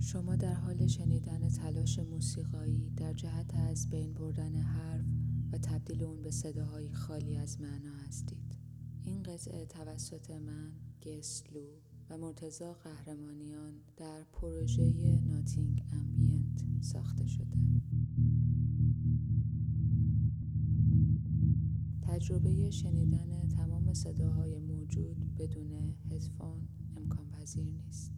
شما در حال شنیدن تلاش موسیقایی در جهت از بین بردن حرف و تبدیل اون به صداهای خالی از معنا هستید. این قطعه توسط من، گسلو و مرتضی قهرمانیان در پروژه ناتینگ امبیئنت ساخته شده. تجربه شنیدن تمام صداهای موجود بدون هدفون امکان پذیر نیست.